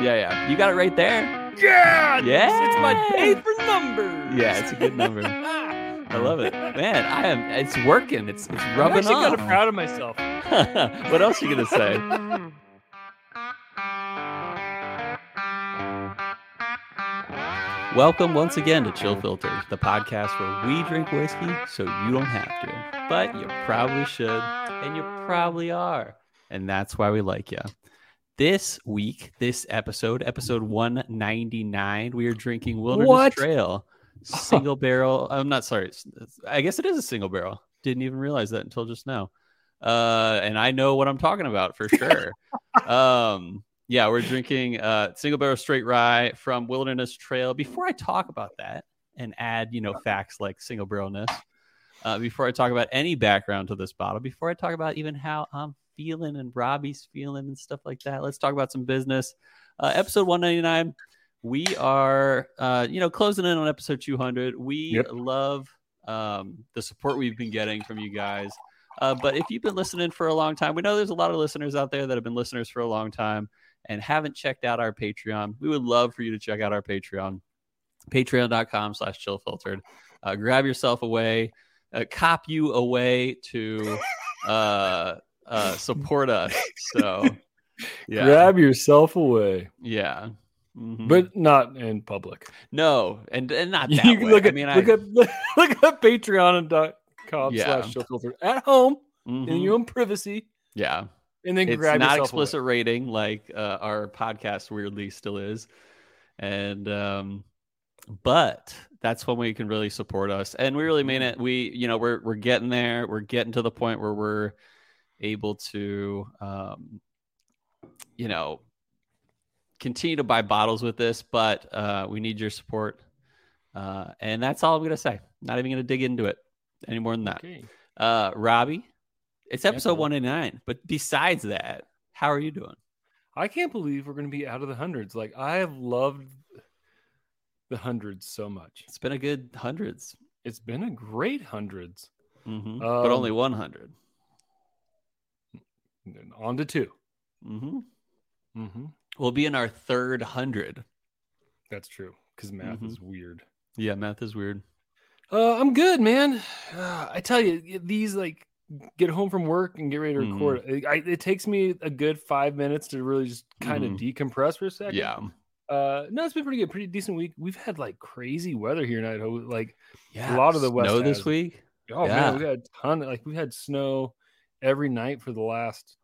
Yeah, yeah. You got it right there? Yeah! Yeah! It's my favorite number! Yeah, it's a good number. I love it. Man, I am. It's working. It's rubbing off. I'm actually kind of proud of myself. What else are you going to say? Welcome once again to Chill Filter, the podcast where we drink whiskey so you don't have to, but you probably should, and you probably are, and that's why we like you. This week, this episode 199, we are drinking Wilderness Trail, single barrel. I'm not sorry. I guess it is a single barrel. Didn't even realize that until just now. And I know what I'm talking about for sure. Yeah, we're drinking single barrel straight rye from Wilderness Trail. Before I talk about that and add, facts like single barrelness, before I talk about any background to this bottle, before I talk about even how I'm feeling and Robbie's feeling and stuff like that, let's talk about some business. Episode 199, we are, closing in on episode 200. We love the support we've been getting from you guys. But if you've been listening for a long time, we know there's a lot of listeners out there that have been listeners for a long time and haven't checked out our Patreon. We would love for you to check out our Patreon, patreon.com/chillfiltered. Grab yourself away, cop you away to support us. So yeah. Grab yourself away. Yeah. Mm-hmm. But not in public. No, and not that you way. Look up patreon.com/chillfiltered at home in your own privacy. Yeah. And then it's grab not explicit away. Rating like our podcast weirdly still is. And but that's when we can really support us. And we really mean it. We, we're getting there. We're getting to the point where we're able to, continue to buy bottles with this. But we need your support. And that's all I'm going to say. Not even going to dig into it any more than that. Okay. Robbie. It's episode 109, but besides that, how are you doing? I can't believe we're going to be out of the hundreds. Like, I have loved the hundreds so much. It's been a good hundreds. It's been a great hundreds. Mm-hmm. But only 100. On to two. Mm-hmm. Mm-hmm. We'll be in our third 100. That's true, because math is weird. Yeah, math is weird. I'm good, man. I tell you, these, get home from work and get ready to record. It takes me a good 5 minutes to really just kind of decompress for a second. Yeah. No, it's been pretty good. Pretty decent week. We've had crazy weather here in Idaho. A lot of the West. Snow this week? Oh, yeah. Man, we got a ton. We've had snow every night for the last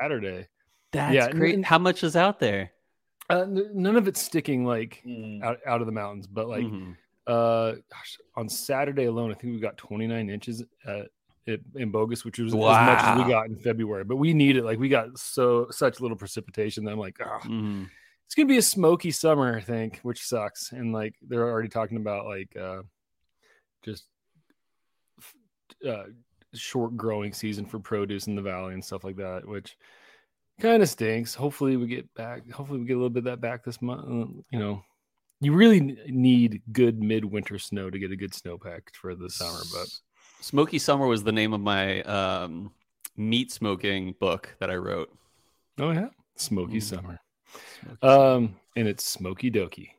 Saturday. That's great. How much is out there? None of it's sticking out of the mountains, but on Saturday alone, I think we got 29 inches in Bogus, which was as much as we got in February, but we need it. We got such little precipitation that I'm it's gonna be a smoky summer, I think, which sucks. And they're already talking about short growing season for produce in the valley and stuff like that, which kind of stinks. Hopefully we get a little bit of that back this month. You really need good midwinter snow to get a good snowpack for the summer, but. Smoky Summer was the name of my meat smoking book that I wrote. Oh, yeah. Smoky Summer. And it's Smoky Doki.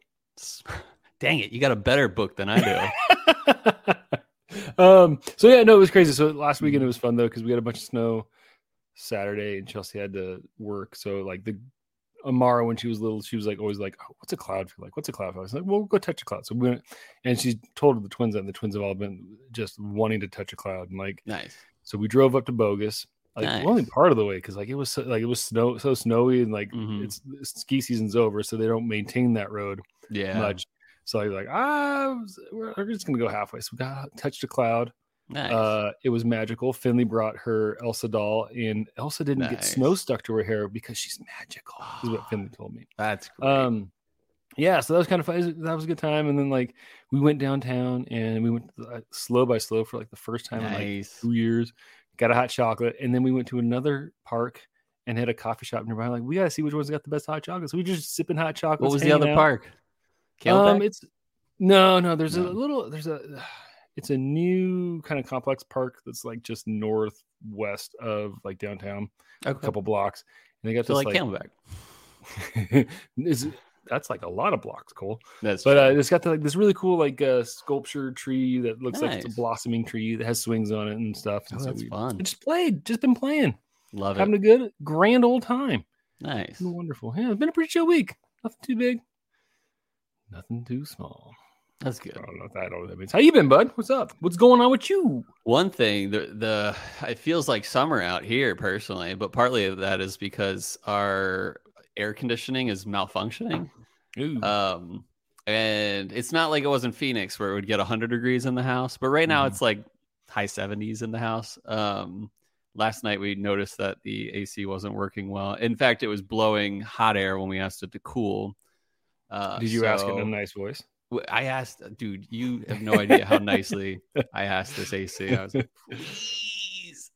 Dang it. You got a better book than I do. It was crazy. So last weekend it was fun, though, because we had a bunch of snow Saturday and Chelsea had to work. So Amara, when she was little, she was always, what's a cloud feel like? What's a cloud feel like? I was like, well, we'll go touch a cloud. So we went, and she told the twins that, and the twins have all been just wanting to touch a cloud. And nice. So we drove up to Bogus, nice. Only part of the way, because it was so snowy, and it's ski season's over, so they don't maintain that road much. So I was we're just gonna go halfway. So we touched a cloud. Nice. It was magical. Finley brought her Elsa doll, and Elsa didn't get snow stuck to her hair because she's magical. Is what Finley told me. That's great. So that was kind of fun. That was a good time. And then we went downtown and we went slow by slow for the first time in 2 years. Got a hot chocolate, and then we went to another park and had a coffee shop nearby. We gotta see which one's got the best hot chocolate. So we just sipping hot chocolate. What was the other park? Camelback? It's a new kind of complex park that's just northwest of downtown, a couple blocks. And they got Camelback. That's like a lot of blocks, Cole. That's but it's got the, like this really cool like sculpture tree that looks nice. Like it's a blossoming tree that has swings on it and stuff. And that's fun. Just been playing. Love it. Having a good grand old time. Nice. It's been wonderful. Yeah, it's been a pretty chill week. Nothing too big. Nothing too small. That's good. I don't know what that means. How you been, bud? What's up? What's going on with you? One thing, it feels like summer out here personally, but partly of that is because our air conditioning is malfunctioning. Ooh. And it's not like it was in Phoenix where it would get 100 degrees in the house, but right now it's like high 70s in the house. Last night we noticed that the AC wasn't working well. In fact, it was blowing hot air when we asked it to cool. Did you ask it in a nice voice? I asked, dude, you have no idea how nicely I asked this AC. I was like, please.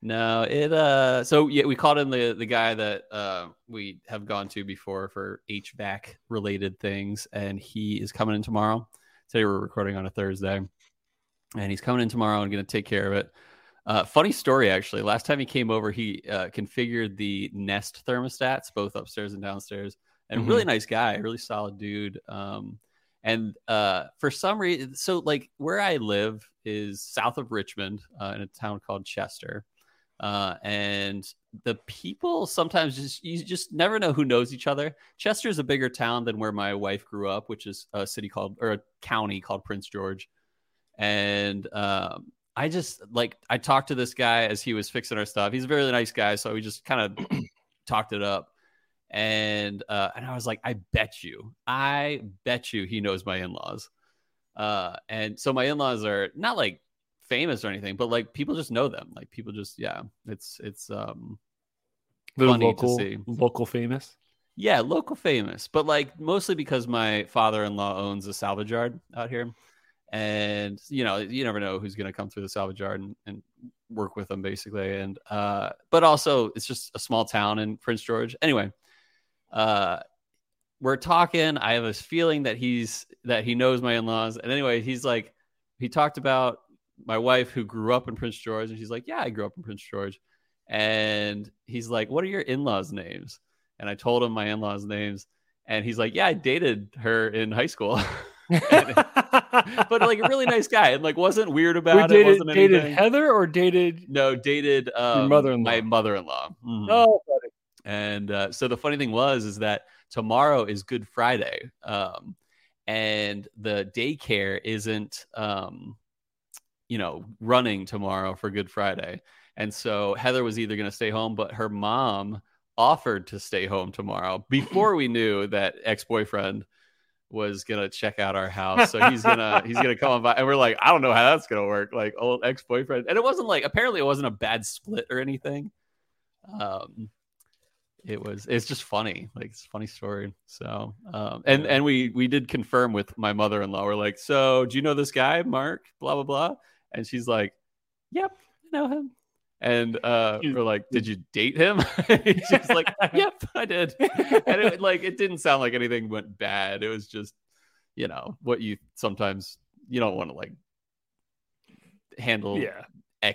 No, it, so yeah, we called in the guy that, we have gone to before for HVAC related things. And he is coming in tomorrow. Today we're recording on a Thursday and he's coming in tomorrow and going to take care of it. Funny story, actually, last time he came over, he, configured the Nest thermostats, both upstairs and downstairs, and really nice guy, really solid dude. And for some reason, so like where I live is south of Richmond in a town called Chester. And the people sometimes you just never know who knows each other. Chester is a bigger town than where my wife grew up, which is a city called or a county called Prince George. And I talked to this guy as he was fixing our stuff. He's a very nice guy. So we just kind of talked it up. And I was like, I bet you he knows my in-laws. And so my in-laws are not like famous or anything, but like people just know them. Like people just, yeah, it's funny local, to see. Local famous. Yeah. Local famous, but like mostly because my father-in-law owns a salvage yard out here and you never know who's going to come through the salvage yard and work with them basically. And, but also it's just a small town in Prince George. Anyway. We're talking, I have this feeling that he knows my in-laws. And anyway, he's like, he talked about my wife who grew up in Prince George and she's like, yeah, I grew up in Prince George. And he's like, what are your in-laws' names? And I told him my in-laws' names and he's like, yeah, I dated her in high school. But like a really nice guy and like wasn't weird about it. Wasn't anything. Dated Heather or dated? No, dated your mother-in-law. My mother-in-law. Mm-hmm. Oh, buddy. And so the funny thing is that tomorrow is Good Friday, and the daycare isn't, running tomorrow for Good Friday. And so Heather was either going to stay home, but her mom offered to stay home tomorrow before we knew that ex-boyfriend was going to check out our house. So he's going to come by and we're like, I don't know how that's going to work. Like old ex-boyfriend. And it wasn't like, apparently it wasn't a bad split or anything. It's just funny. Like it's a funny story. So, and we did confirm with my mother-in-law. We're like, so do you know this guy, Mark, blah, blah, blah. And she's like, yep, I know him. And, we're like, did you date him? She's like, yep, I did. And it didn't sound like anything went bad. It was just, what you sometimes you don't want to like handle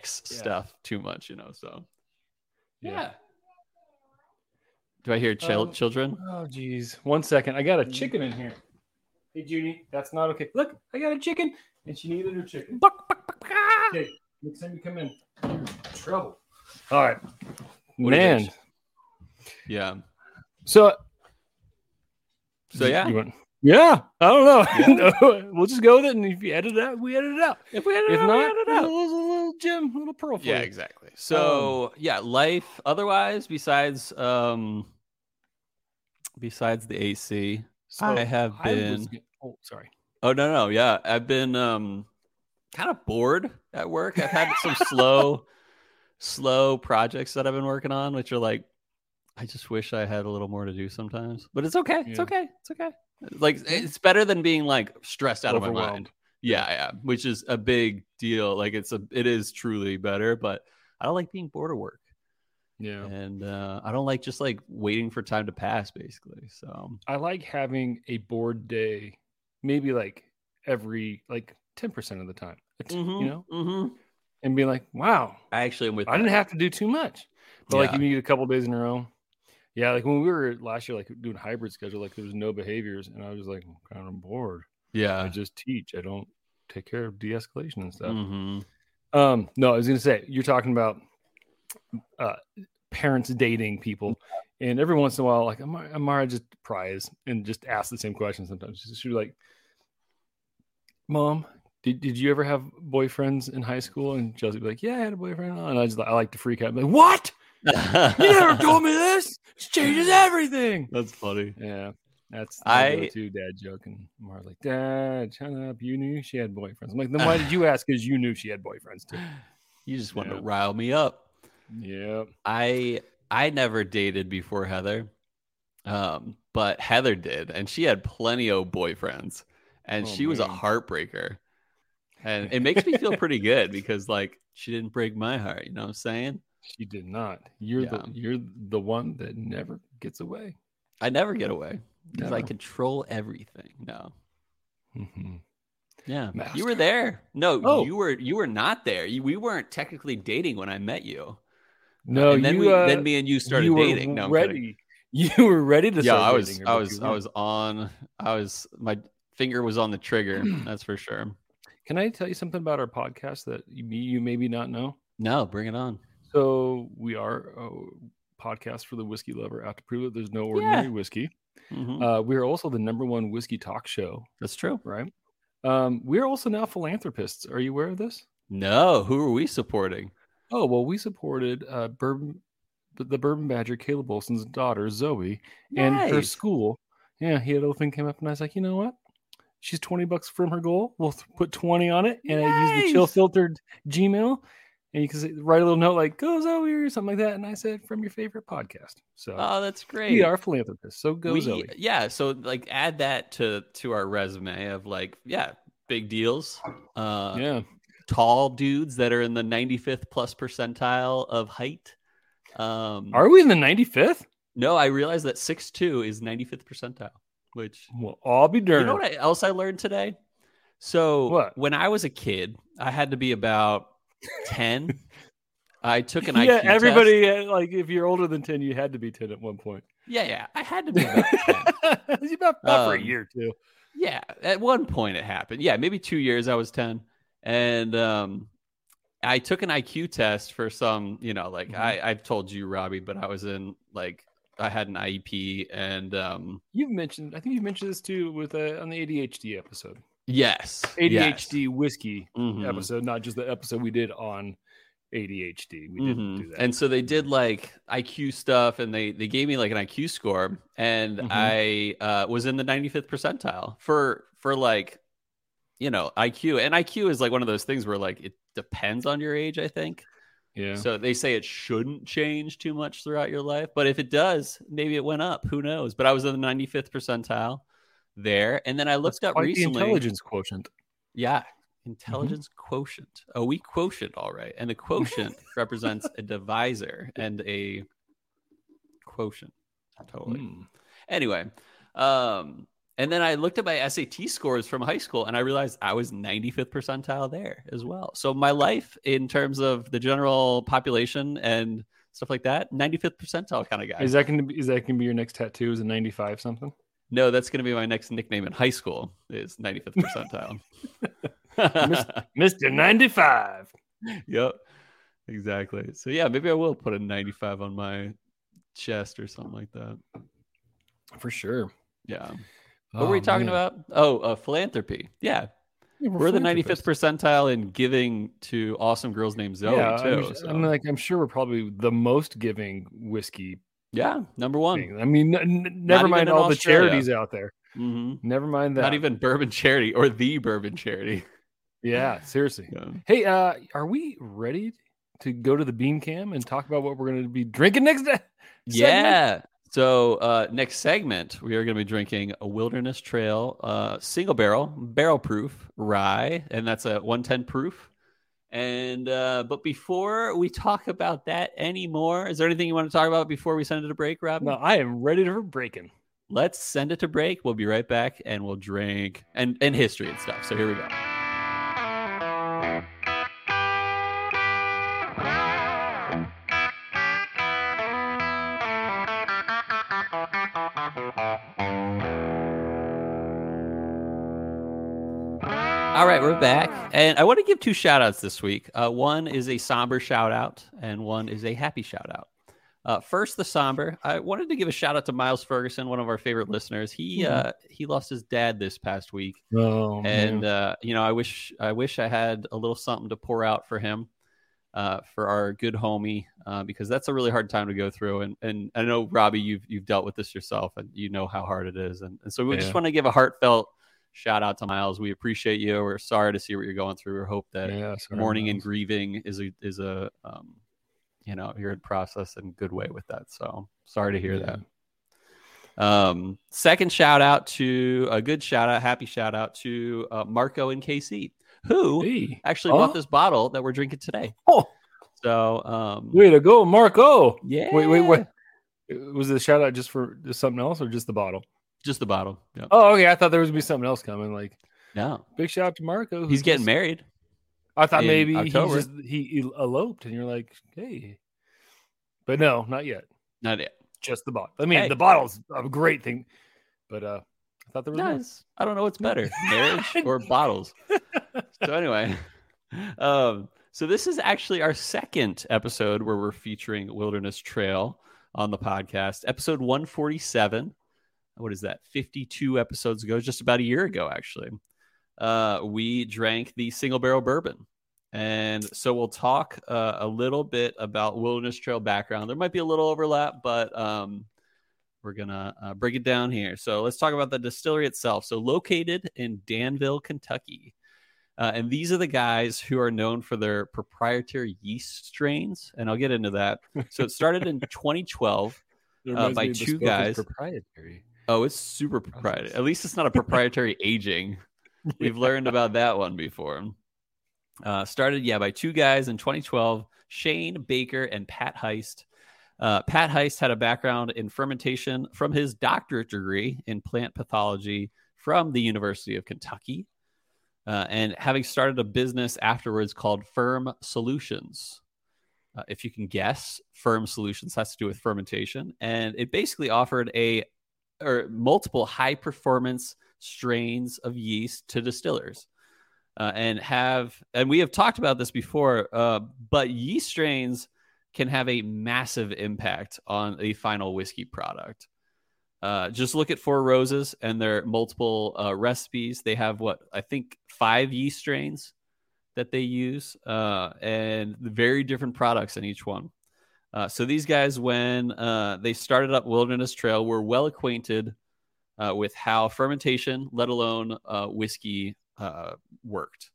stuff too much, So yeah. Do I hear children? Oh, geez. One second. I got a chicken in here. Hey, Judy, that's not okay. Look, I got a chicken, and she needed her chicken. Okay, next time you come in, you're in trouble. All right. Man. Yeah. So yeah. Yeah, I don't know. Yeah. We'll just go with it, and if you edit it out, we edit it out. If we edit it out, we edit it out. A little gem, a little pearl for you. Yeah, exactly. So, life otherwise, besides the AC, so I have been... Oh, no, yeah. I've been kind of bored at work. I've had some slow projects that I've been working on, which are like, I just wish I had a little more to do sometimes. But it's okay. Yeah. It's okay. Like it's better than being like stressed out of my mind. Yeah, which is a big deal. Like it is truly better, but I don't like being bored of work. Yeah, and I don't like just like waiting for time to pass, basically. So I like having a bored day, maybe like every 10% of the time. Mm-hmm, and being like, wow, I actually am with. I didn't have to do too much, but like you need a couple days in a row. Yeah, like when we were last year, like doing hybrid schedule, like there was no behaviors, and I was like, I'm kind of bored. Yeah, I just teach. I don't take care of de-escalation and stuff. Mm-hmm. No, I was gonna say you're talking about parents dating people, and every once in a while, like Amara just pries and just asks the same question. Sometimes she'd be like, "Mom, did you ever have boyfriends in high school?" And Josie'd be like, "Yeah, I had a boyfriend," and I like to freak out. I'm like, "What? You never told me this. This changes everything." That's funny. Yeah. That's I too dad joking. Mark like, "Dad, shut up. You knew she had boyfriends." I'm like, "Then why did you ask? Because you knew she had boyfriends too. You just wanted to rile me up." Yeah. I never dated before Heather, but Heather did, and she had plenty of boyfriends, and she was a heartbreaker. And it makes me feel pretty good because like she didn't break my heart. You know what I'm saying? She did not. You're the one that never gets away. I never get away. Because I control everything. No. Mm-hmm. Yeah. Master. You were there. No, you were not there. We weren't technically dating when I met you. No, and then then me and you started dating. No, ready. You were ready to start dating. Yeah, I was my finger was on the trigger, that's for sure. Can I tell you something about our podcast that you maybe not know? No, bring it on. So we are a podcast for the whiskey lover. Out to prove it, there's no ordinary whiskey. Mm-hmm. We are also the #1 whiskey talk show. That's true, right? We're also now philanthropists. Are you aware of this? No. Who are we supporting? Oh, well, we supported the Bourbon Badger, Caleb Olson's daughter, Zoe, and her school. Yeah, he had a little thing came up, and I was like, you know what? She's $20 from her goal. We'll put 20 on it, and I use the chill filtered Gmail. And you can write a little note like, "Go Zoe," or something like that. And I said, "From your favorite podcast." So, oh, that's great. We are philanthropists. So go Zoe. Yeah. So like add that to our resume of like, big deals. Tall dudes that are in the 95th plus percentile of height. Are we in the 95th? No, I realized that 6'2" is 95th percentile, which will all be darned. You know what else I learned today? So when I was a kid, I had to be about 10. I took an IQ test. Yeah, everybody, like if you're older than 10, you had to be 10 at one point. Yeah, I had to be about 10. It was about for a year too. Yeah, at one point it happened. Yeah, maybe 2 years I was 10, and I took an IQ test for some, like mm-hmm. I've told you, Robbie, but I was in like I had an IEP, and I think you mentioned this too with on the ADHD episode. Yes. ADHD whiskey episode, not just the episode we did on ADHD. We didn't do that. And so they did like IQ stuff, and they gave me like an IQ score, and I was in the 95th percentile for like, IQ. And IQ is like one of those things where like it depends on your age, I think. Yeah. So they say it shouldn't change too much throughout your life, but if it does, maybe it went up. Who knows? But I was in the 95th percentile. There, and then I looked up recently the intelligence quotient. Yeah, intelligence quotient. Oh, we quotient, all right. And the quotient represents a divisor and a quotient. Totally. Anyway, and then I looked at my SAT scores from high school, and I realized I was 95th percentile there as well. So my life, in terms of the general population and stuff like that, 95th percentile kind of guy. Is that going to be your next tattoo? Is a 95 something? No, that's going to be my next nickname in high school is 95th percentile. Mr. 95. Yep, exactly. So yeah, maybe I will put a 95 on my chest or something like that. For sure. Yeah. What were we talking about? Oh, philanthropy. Yeah. We're the 95th percentile in giving to awesome girls named Zoe too. I'm sure we're probably the most giving whiskey. Yeah, #1 thing. I mean, never mind all the charities out there. Mm-hmm. Never mind that. Not even bourbon charity or the bourbon charity. Yeah, seriously. Yeah. Hey, are we ready to go to the bean cam and talk about what we're going to be drinking next day? Yeah. So next segment, we are going to be drinking a Wilderness Trail single barrel proof rye, and that's a 110 proof. And but before we talk about that anymore, is there anything you want to talk about before we send it to break, Rob? No, I am ready for breaking. Let's send it to break. We'll be right back, and we'll drink and history and stuff. So here we go. All right, we're back. And I want to give two shout-outs this week. One is a somber shout-out, and one is a happy shout-out. First, the somber. I wanted to give a shout-out to Miles Ferguson, one of our favorite listeners. He lost his dad this past week. Oh, and, you know, I wish I had a little something to pour out for him, for our good homie, because that's a really hard time to go through. And I know, Robbie, you've dealt with this yourself, and you know how hard it is. And so we just want to give a heartfelt shout out to Miles. We appreciate you. We're sorry to see what you're going through. We hope that mourning and grieving is a you know, you're process in good way with that. So sorry to hear that. Second shout out to a good shout out, happy shout out to Marco and KC, who actually bought this bottle that we're drinking today. Oh, so way to go, Marco! Yeah. Wait. Was the shout out just for something else or just the bottle? Just the bottle. Yep. Oh, okay. I thought there was going to be something else coming. Like, no. Big shout out to Marco. He's getting married. I thought maybe he eloped, and you're like, hey. But no, not yet. Not yet. Just the bottle. I mean, the bottle's a great thing. But I thought there was nice. I don't know what's better, marriage or bottles. So anyway, so this is actually our second episode where we're featuring Wilderness Trail on the podcast. Episode 147. What is that? 52 episodes ago, just about a year ago, actually. We drank the single barrel bourbon. And so we'll talk a little bit about Wilderness Trail background. There might be a little overlap, but we're going to break it down here. So let's talk about the distillery itself. So located in Danville, Kentucky. And these are the guys who are known for their proprietary yeast strains. And I'll get into that. So it started in 2012 by two guys. Proprietary. Oh, it's super proprietary. At least it's not a proprietary aging. We've learned about that one before. Started, by two guys in 2012, Shane Baker and Pat Heist. Pat Heist had a background in fermentation from his doctorate degree in plant pathology from the University of Kentucky, and having started a business afterwards called Firm Solutions. If you can guess, Firm Solutions has to do with fermentation, and it basically offered multiple high-performance strains of yeast to distillers, and we have talked about this before. But yeast strains can have a massive impact on the final whiskey product. Just look at Four Roses and their multiple recipes. They have five yeast strains that they use, and very different products in each one. So these guys, when they started up Wilderness Trail, were well acquainted with how fermentation, let alone whiskey, worked.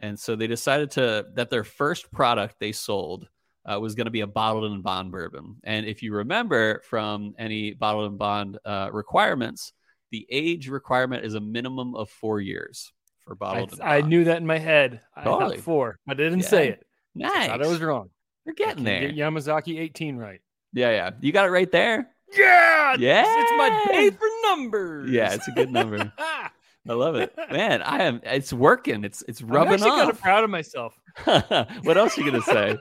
And so they decided that their first product they sold was going to be a bottled and bond bourbon. And if you remember from any bottled and bond requirements, the age requirement is a minimum of 4 years for bottled and bond. I knew that in my head. Totally. I thought 4. I didn't say it. Nice. I thought I was wrong. You're getting there. Get Yamazaki 18 right. Yeah. You got it right there. Yeah. It's my day for numbers. Yeah, it's a good number. I love it. Man, it's working. It's rubbing off. I'm kind of proud of myself. What else are you going to say?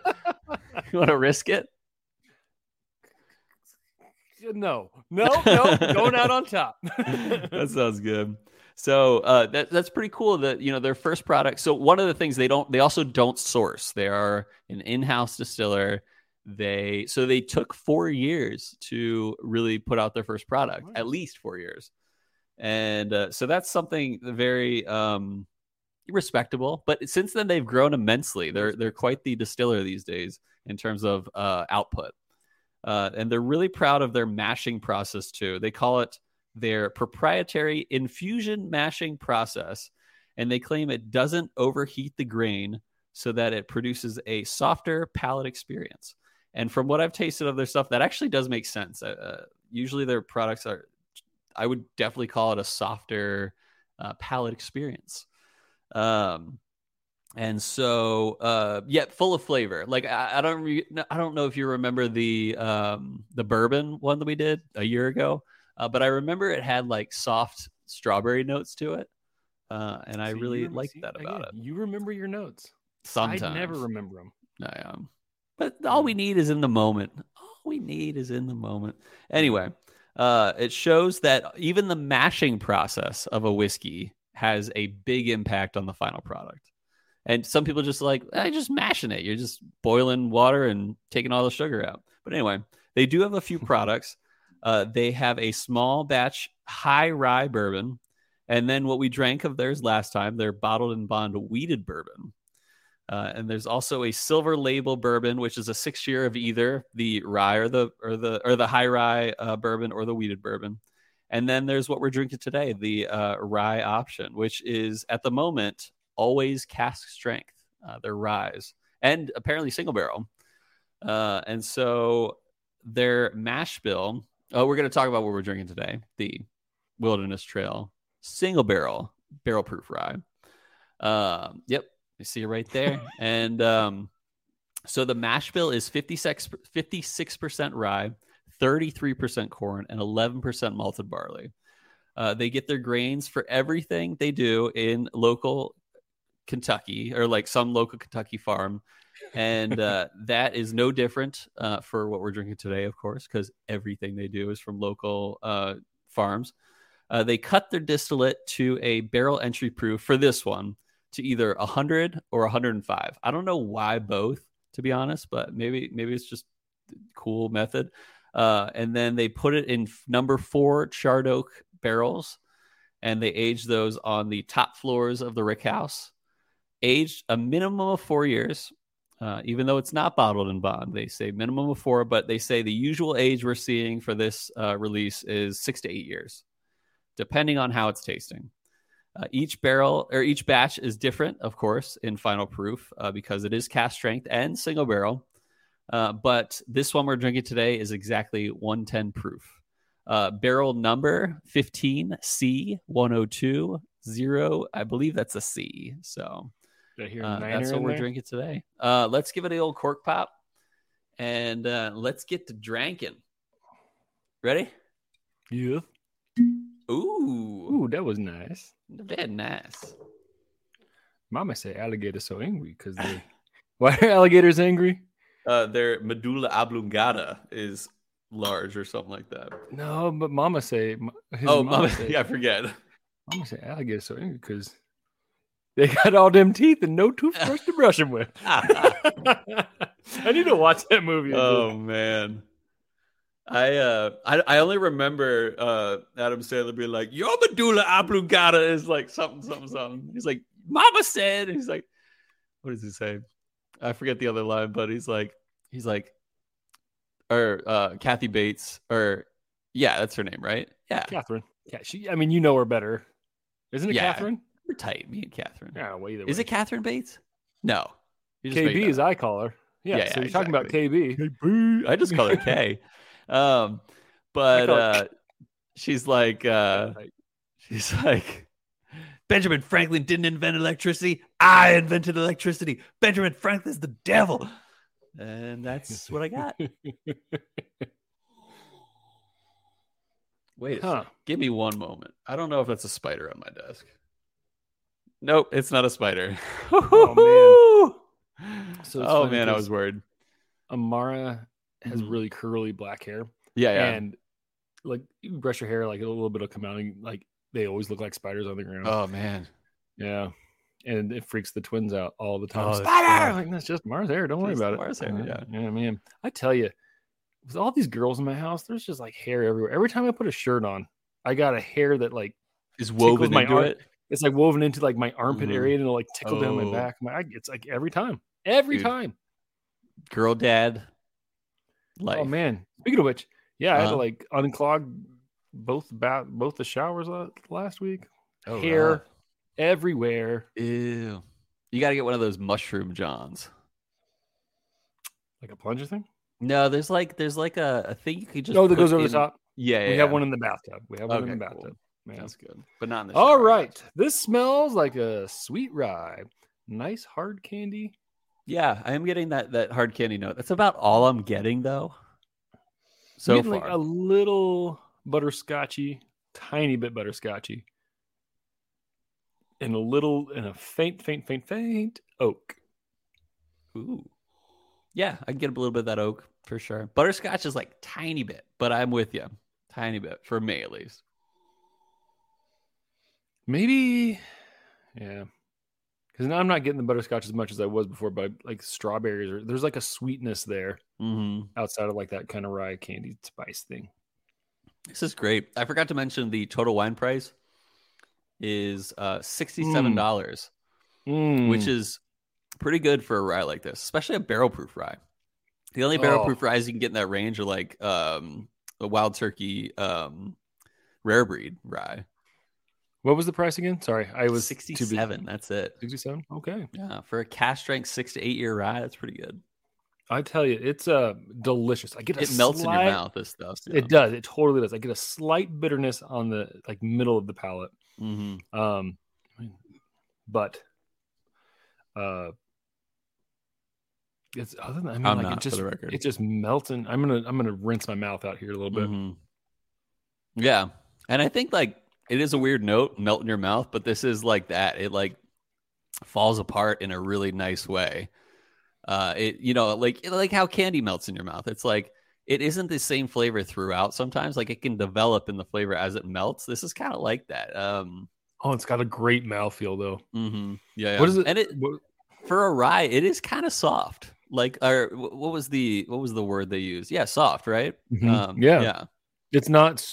You want to risk it? No. Going out on top. That sounds good. So that's pretty cool that, you know, their first product. So one of the things they also don't source. They are an in-house distiller. They took 4 years to really put out their first product, at least 4 years. And so that's something very respectable. But since then, they've grown immensely. They're quite the distiller these days in terms of output. And they're really proud of their mashing process, too. They call it their proprietary infusion mashing process, and they claim it doesn't overheat the grain so that it produces a softer palate experience. And from what I've tasted of their stuff, that actually does make sense. Usually their products are, I would definitely call it a softer palate experience. And so, full of flavor. Like, I don't know if you remember the bourbon one that we did a year ago. But I remember it had like soft strawberry notes to to it. And I really liked that about it. You remember your notes. Sometimes. I never remember them. But all we need is in the moment. Anyway, it shows that even the mashing process of a whiskey has a big impact on the final product. And some people just like, just mashing it. You're just boiling water and taking all the sugar out. But anyway, they do have a few products. They have a small batch high rye bourbon. And then what we drank of theirs last time, their bottled and bond wheated bourbon. And there's also a silver label bourbon, which is a 6 year of either the rye or the high rye bourbon or the wheated bourbon. And then there's what we're drinking today, the rye option, which is at the moment always cask strength, their ryes, and apparently single barrel. And so their mash bill. Oh, we're going to talk about what we're drinking today, the Wilderness Trail single barrel proof rye. Yep. You see it right there. And so the mash bill is 56% rye, 33% corn, and 11% malted barley. They get their grains for everything they do in local Kentucky, or like some local Kentucky farm. And that is no different for what we're drinking today, of course, because everything they do is from local farms. They cut their distillate to a barrel entry proof for this one to either 100 or 105. I don't know why both, to be honest, but maybe it's just a cool method. And then they put it in number 4 charred oak barrels, and they age those on the top floors of the Rick House. Aged a minimum of 4 years, even though it's not bottled in bond. They say minimum of 4, but they say the usual age we're seeing for this release is 6 to 8 years, depending on how it's tasting. Each barrel or each batch is different, of course, in final proof because it is cask strength and single barrel. But this one we're drinking today is exactly 110 proof. Barrel number 15C1020. I believe that's a C. So that's what we're drinking today. Let's give it an old cork pop and let's get to drinking. Ready? Yeah. Ooh, that was nice. That nice. Mama said alligators so angry because they. Why are alligators angry? Their medulla oblongata is large or something like that. No, but Mama said. Yeah, I forget. Mama said alligators so angry because they got all them teeth and no toothbrush to brush them with. I need to watch that movie. Oh man. I only remember Adam Sandler being like, your medulla oblongata is like something. He's like, Mama said. And he's like, what does he say? I forget the other line, but he's like, or Kathy Bates, or yeah, that's her name, right? Yeah, Catherine. Yeah, she. I mean, you know her better, isn't it? Yeah. Catherine. We're tight, me and Catherine. Yeah, well, either way. Is it Catherine Bates? No, KB as I call her. Yeah, so you're exactly. Talking about KB. I just call her K. But she's like Benjamin Franklin didn't invent electricity. I invented electricity. Benjamin Franklin's the devil. And that's what I got. Wait, give me one moment. I don't know if that's a spider on my desk. Nope, it's not a spider. Oh man. Oh man, I was worried. Amara has really curly black hair. Yeah. And like you brush your hair, like a little bit will come out, and like they always look like spiders on the ground. Oh man. Yeah. And it freaks the twins out all the time. Oh, spider! Like that's just Mars hair. Don't worry about it. Mars hair. Yeah, man. I tell you, with all these girls in my house, there's just like hair everywhere. Every time I put a shirt on, I got a hair that like is woven into it. It's like woven into like my armpit area, and it'll like tickle down my back. It's like every time. Every time. Girl dad. Life. Oh man! Speaking of which, I had to like unclog both the showers last week. Oh, hair everywhere. Ew! You got to get one of those mushroom johns, like a plunger thing. No, there's like a thing you could just. Oh, that goes over the top. Yeah, we have one in the bathtub. One in the bathtub. Cool. That's good, but not in the shower. All right, this smells like a sweet rye, nice hard candy. Yeah, I am getting that hard candy note. That's about all I'm getting, though. So far, like a little butterscotchy, tiny bit butterscotchy, and a faint oak. Ooh, yeah, I can get a little bit of that oak for sure. Butterscotch is like tiny bit, but I'm with you, tiny bit for me at least. Maybe, yeah. Because now I'm not getting the butterscotch as much as I was before, but like strawberries, or there's like a sweetness there outside of like that kind of rye candy spice thing. This is great. I forgot to mention the total wine price is $67, which is pretty good for a rye like this, especially a barrel proof rye. The only barrel proof ryes you can get in that range are like a Wild Turkey rare breed rye. What was the price again? Sorry, I was 67. That's it. 67. Okay. Yeah, for a cash strength 6 to 8 year rye, that's pretty good. I tell you, it's delicious. I get it melts in your mouth. This stuff. Yeah. It does. It totally does. I get a slight bitterness on the like middle of the palate. Mm-hmm. But it's other than it's just melting. I'm gonna rinse my mouth out here a little bit. Mm-hmm. Yeah, and I think like. It is a weird note, melt in your mouth, but this is like that. It like falls apart in a really nice way. Like how candy melts in your mouth. It's like it isn't the same flavor throughout. Sometimes like it can develop in the flavor as it melts. This is kind of like that. It's got a great mouthfeel though. Mm-hmm. Yeah. What is it? And for a rye, it is kind of soft. Like, or what was the word they used? Yeah, soft, right? Mm-hmm. Yeah. It's not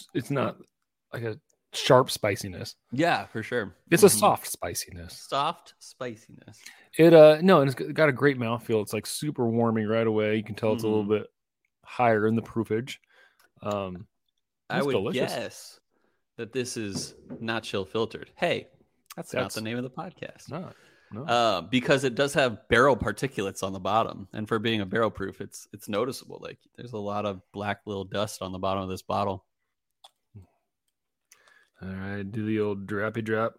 like a sharp spiciness. Yeah, for sure. It's a soft spiciness. It and it's got a great mouthfeel. It's like super warming right away. You can tell it's a little bit higher in the proofage. I would guess that this is not chill filtered. Hey, that's not the name of the podcast. No. Because it does have barrel particulates on the bottom, and for being a barrel proof, it's noticeable. Like there's a lot of black little dust on the bottom of this bottle. All right, do the old drappy drop.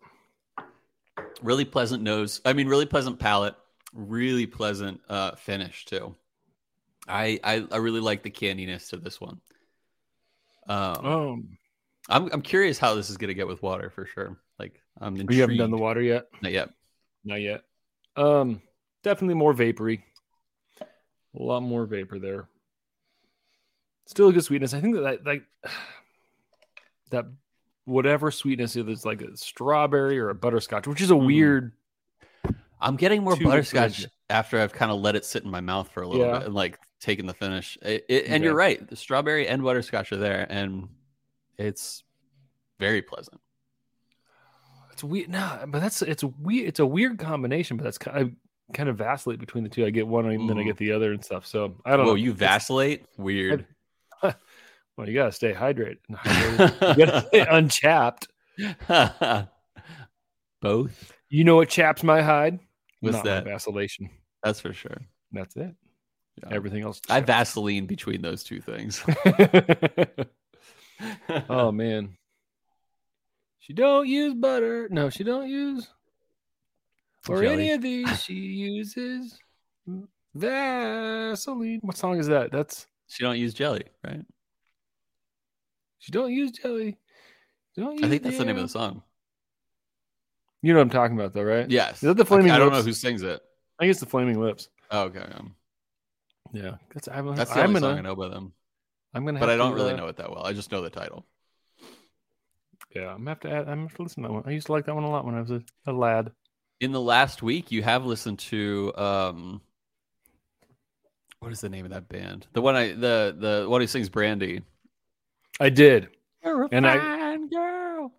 Really pleasant nose. I mean, really pleasant palate. Really pleasant finish too. I really like the candiness to this one. I'm curious how this is gonna get with water for sure. Like I'm intrigued. You haven't done the water yet? Not yet. Definitely more vapory. A lot more vapor there. Still a good sweetness. I think that whatever sweetness it is, like a strawberry or a butterscotch, which is a weird. I'm getting more butterscotch after I've kind of let it sit in my mouth for a little bit and like taking the finish. And you're right. The strawberry and butterscotch are there, and it's very pleasant. It's weird. No, but it's weird. It's a weird combination, but that's I kind of vacillate between the two. I get one and then I get the other and stuff. So I don't know. You vacillate? Weird. Well, you gotta stay hydrated. You gotta stay unchapped. Both. You know what chaps my hide? What's not that? Vacillation. That's for sure. That's it. Yeah. Everything else. I Vaseline between those two things. Oh man. She don't use butter. No, she don't use jelly. Or any of these. She uses Vaseline. What song is that? That's She Don't Use Jelly, right? She don't use jelly. I think that's the name of the song. You know what I'm talking about, though, right? Yes. Is that the Flaming Lips? I don't know who sings it. I think it's the Flaming Lips. Oh, okay. Yeah. That's the only song I know by them. But I don't really know it that well. I just know the title. Yeah, I'm gonna have to listen to that one. I used to like that one a lot when I was a lad. In the last week, you have listened to what is the name of that band? The one who sings Brandy. I did. You're a fine girl.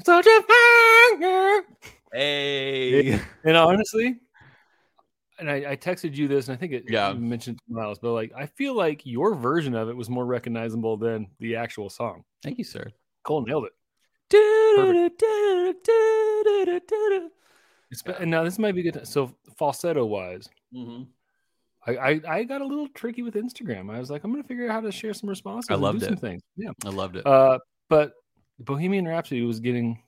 I'm such a fine girl. Hey. And honestly, and I texted you this, and I think you mentioned Miles, but like I feel like your version of it was more recognizable than the actual song. Thank you, sir. Cole nailed it. And now this might be good. So falsetto wise. Mm-hmm. I got a little tricky with Instagram. I was like, I'm going to figure out how to share some responses. I loved some things. Yeah, I loved it. But Bohemian Rhapsody was getting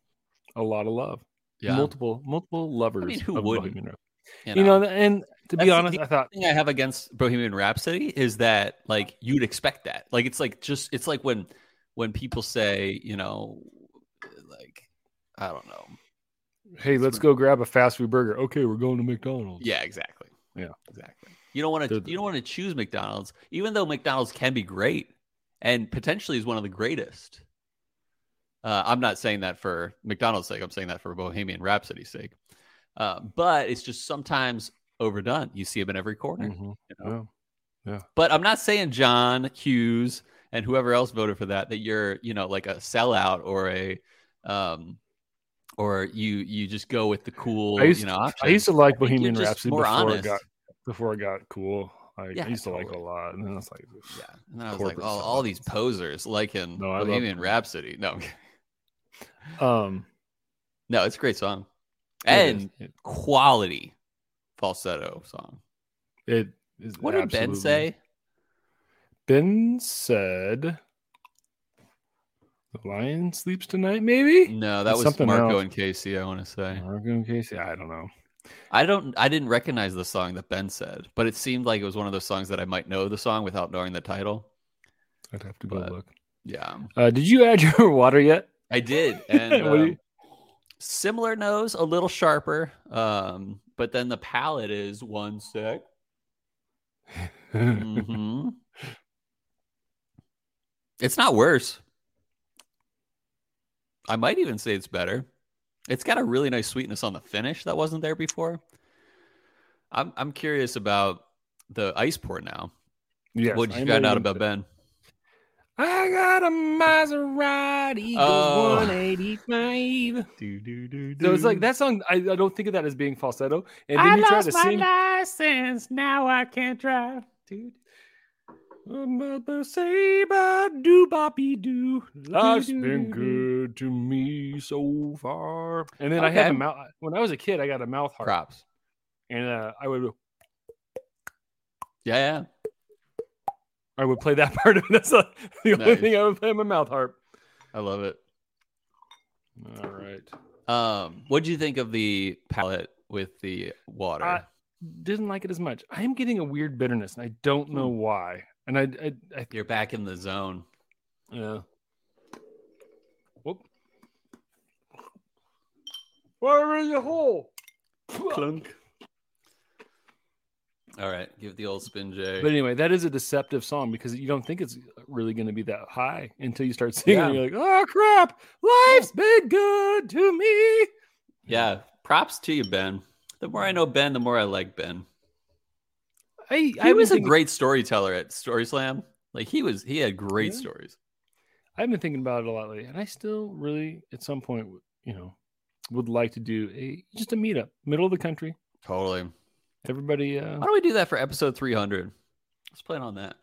a lot of love. Yeah, multiple lovers. I mean, who wouldn't? And to be honest, I thought the thing I have against Bohemian Rhapsody is that like you'd expect that. Like it's like when people say like I don't know, hey, let's go grab a fast food burger. Okay, we're going to McDonald's. Yeah, exactly. Yeah, exactly. You don't want to choose McDonald's, even though McDonald's can be great and potentially is one of the greatest. I'm not saying that for McDonald's sake. I'm saying that for Bohemian Rhapsody's sake. But it's just sometimes overdone. You see them in every corner. Mm-hmm. You know? Yeah. But I'm not saying John Hughes and whoever else voted for that, that you're, you know, like a sellout or a, or you just go with the cool, option. I used to like Bohemian Rhapsody before it got cool. I used to like it a lot. And then I was like, And then I was like, oh, all these posers liking Bohemian Rhapsody. No. No, it's a great song. And quality falsetto song. It is. What did Ben say? Ben said, "The lion sleeps tonight." Maybe no, that was Marco and Casey. I want to say Marco and Casey. I don't know. I didn't recognize the song that Ben said, but it seemed like it was one of those songs that I might know the song without knowing the title. I'd have to go look. Yeah. Did you add your water yet? I did. And similar nose, a little sharper. But then the palate is one sec. Mm-hmm. It's not worse. I might even say it's better. It's got a really nice sweetness on the finish that wasn't there before. I'm curious about the ice pour now. Yes, what did you find out about Ben? I got a Maserati 185. So it's like that song. I don't think of that as being falsetto. And then you try to sing. I lost my license. Now I can't drive. Dude. Life's been good to me so far. And then I had a mouth. When I was a kid, I got a mouth harp. Props. And I would. Yeah. I would play that part of it. That's not the only thing I would play on my mouth harp. I love it. All right. What do you think of the palette with the water? I didn't like it as much. I am getting a weird bitterness, and I don't know why. And I you're back in the zone. Yeah. Whoop. Water in the hole. Clunk. All right, give the old spin, Jay. But anyway, that is a deceptive song because you don't think it's really going to be that high until you start singing. And you're like, oh crap, life's been good to me. Yeah, props to you, Ben. The more I know Ben, the more I like Ben. He was a great storyteller at Story Slam. Like he had great stories. I've been thinking about it a lot lately, and I still really, at some point, would like to do just a meetup, middle of the country. Totally. Everybody. Why don't we do that for episode 300? Let's plan on that.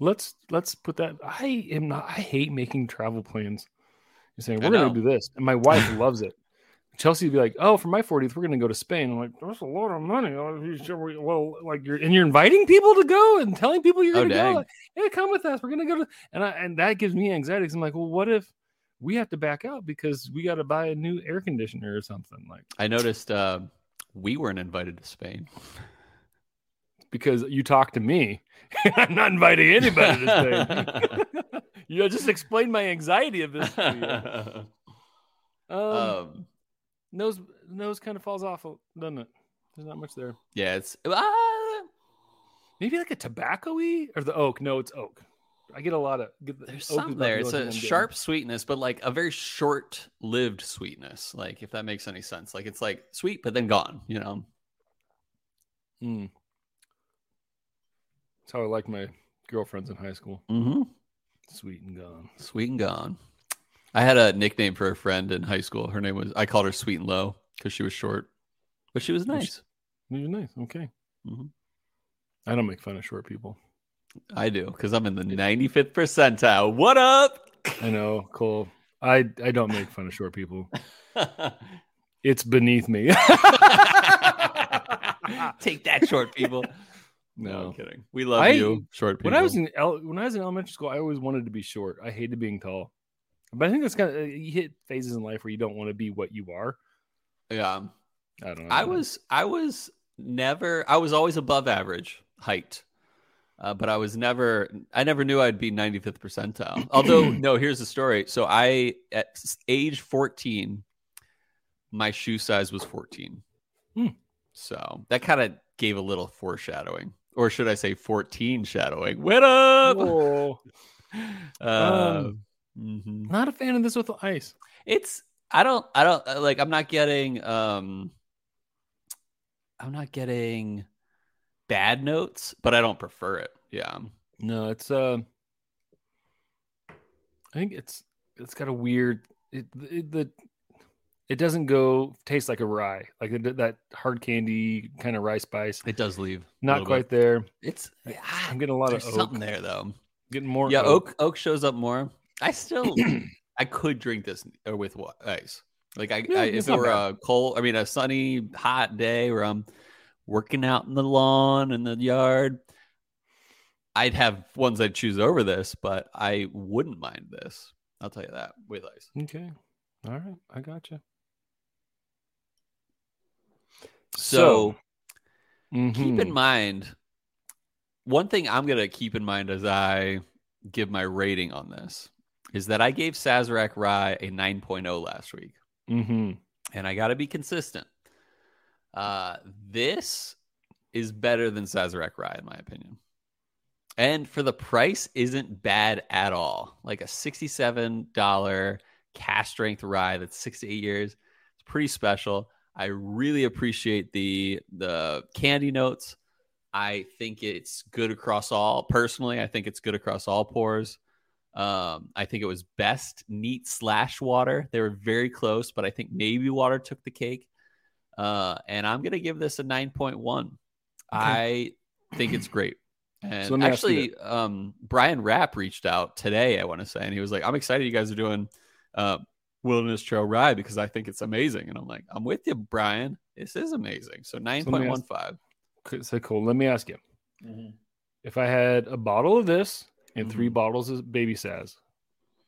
Let's put that. I hate making travel plans. You're saying we're going to do this, and my wife loves it. Chelsea would be like, "Oh, for my 40th, we're going to go to Spain." I'm like, "That's a lot of money." Well, like you're inviting people to go and telling people you're going to go. Like, yeah, come with us. We're going to go to, and that gives me anxiety. I'm like, "Well, what if we have to back out because we got to buy a new air conditioner or something?" Like, I noticed we weren't invited to Spain because you talked to me. I'm not inviting anybody to Spain. You just explained my anxiety of this to you. Nose kind of falls off, doesn't it? There's not much there. Yeah, it's maybe like a tobacco-y or the oak. No, it's oak. I get a lot of there's some there. It's a sharp sweetness, but like a very short-lived sweetness. Like if that makes any sense. Like it's like sweet, but then gone. You know. That's how I like my girlfriends in high school. Mm-hmm. Sweet and gone. Sweet and gone. I had a nickname for a friend in high school. Her name was, I called her Sweet and Low because she was short, but she was nice. She was nice. Okay. Mm-hmm. I don't make fun of short people. I do because I'm in the 95th percentile. What up? I know, Cole. I don't make fun of short people. It's beneath me. Take that, short people. No, I'm kidding. We love you, short people. When I was in elementary school, I always wanted to be short. I hated being tall. But I think that's kind of, you hit phases in life where you don't want to be what you are. Yeah. I don't know. I was always above average height, but I never knew I'd be 95th percentile. Although, no, here's the story. So at age 14, my shoe size was 14. So that kind of gave a little foreshadowing, or should I say 14 shadowing. What up? Mm-hmm. Not a fan of this with the ice. It's I don't like. I'm not getting bad notes, but I don't prefer it. Yeah. No, it's I think it's got a weird. It doesn't go taste like a rye, like that hard candy kind of rye spice. It does leave not quite there. It's I'm getting a lot of oak. Something there though. I'm getting more. Yeah, oak shows up more. I still I could drink this with ice. Like if it were a cold, a sunny hot day where I'm working out in the lawn in the yard, I'd have ones I'd choose over this, but I wouldn't mind this. I'll tell you that with ice. Okay, all right, I gotcha. So keep in mind, one thing I'm going to keep in mind as I give my rating on this is that I gave Sazerac Rye a 9.0 last week. Mm-hmm. And I got to be consistent. This is better than Sazerac Rye, in my opinion. And for the price, isn't bad at all. Like a $67 cash strength rye that's 6 to 8 years. It's pretty special. I really appreciate the candy notes. I think it's good across all. Personally, I think it's good across all pours. I think it was best neat / water. They were very close, but I think maybe water took the cake. And I'm going to give this a 9.1. Okay. I think it's great. And so actually, Brian Rapp reached out today, I want to say, and he was like, I'm excited you guys are doing Wilderness Trail Ride because I think it's amazing. And I'm like, I'm with you, Brian. This is amazing. So 9.15. So cool. Let me ask you. Mm-hmm. If I had a bottle of this and 3 bottles of Baby Saz,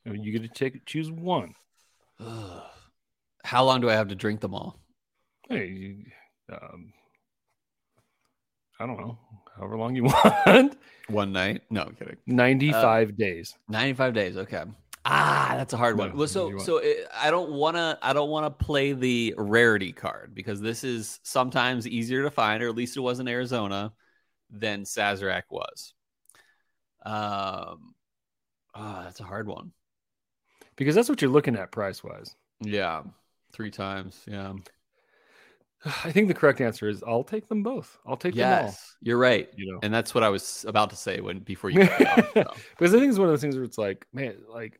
and you get to choose one. How long do I have to drink them all? Hey, I don't know. However long you want. One night. No, I'm kidding. 95 days. 95 days. Okay. That's a hard one. Well, I don't want to play the rarity card because this is sometimes easier to find, or at least it was in Arizona than Sazerac was. That's a hard one because that's what you're looking at price wise. Yeah. 3 times. Yeah. I think the correct answer is I'll take them both. I'll take them all. Yes, you're right. You know? And that's what I was about to say before you got off. So. Because I think it's one of those things where it's like, man, like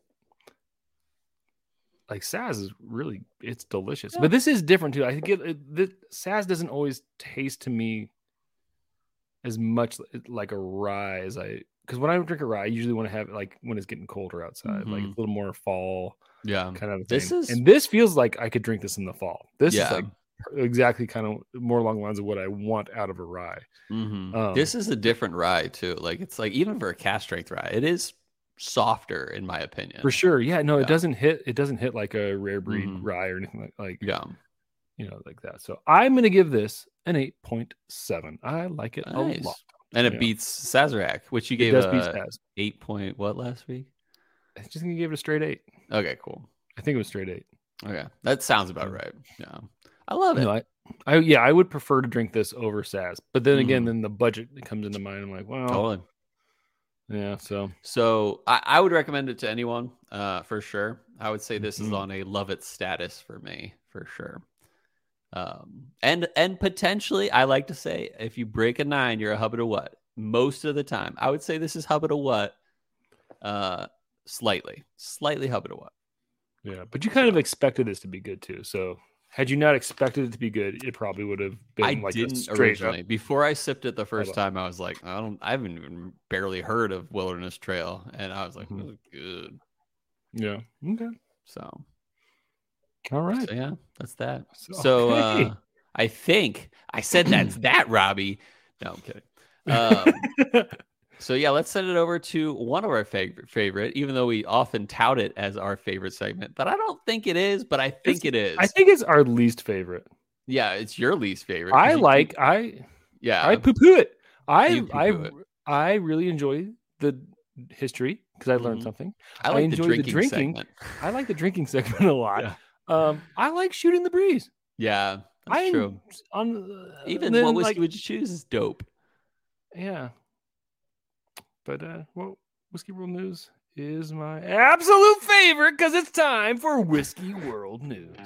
Saz is really, it's delicious. Yeah. But this is different too. I think Saz doesn't always taste to me as much like a rye as because when I drink a rye, I usually want to have like when it's getting colder outside, like a little more fall kind of thing. This feels like I could drink this in the fall. This is like, exactly kind of more along the lines of what I want out of a rye. Mm-hmm. This is a different rye too. Like it's like even for a cash strength rye, it is softer in my opinion. For sure. Yeah. No, it doesn't hit like a rare breed rye or anything like that. So I'm going to give this an 8.7. I like it a lot. And it beats Sazerac, which you gave a 8. What last week? I just think you gave it a straight 8. Okay, cool. I think it was straight 8. Okay. That sounds about right. Yeah. I love it. No, I would prefer to drink this over Saz, but then again, then the budget comes into mind. I'm like, well, totally. Yeah. So I would recommend it to anyone, for sure. I would say this is on a love it status for me, for sure. And potentially, I like to say, if you break a 9, you're a hubbard of what? Most of the time, I would say this is hubbard of what? Slightly hubbard of what? Yeah, but you kind of expected this to be good too, so. Had you not expected it to be good, it probably would have been originally. Before I sipped it the first time, I was like, I haven't even barely heard of Wilderness Trail, and I was like, this is good. Yeah. Okay. So. All right. So, yeah, that's that. So okay. I think I said that's that, Robbie. No, I'm kidding. So yeah, let's send it over to one of our favorite, even though we often tout it as our favorite segment, but I don't think it is, but I think it is. I think it's our least favorite. Yeah, it's your least favorite. I poo-poo it. I really enjoy the history because I learned something. I enjoy the drinking segment. I like the drinking segment a lot. Yeah. I like shooting the breeze. Yeah, that's true. What whiskey would you choose is dope. Yeah. But whiskey world news is my absolute favorite because it's time for Whiskey World News.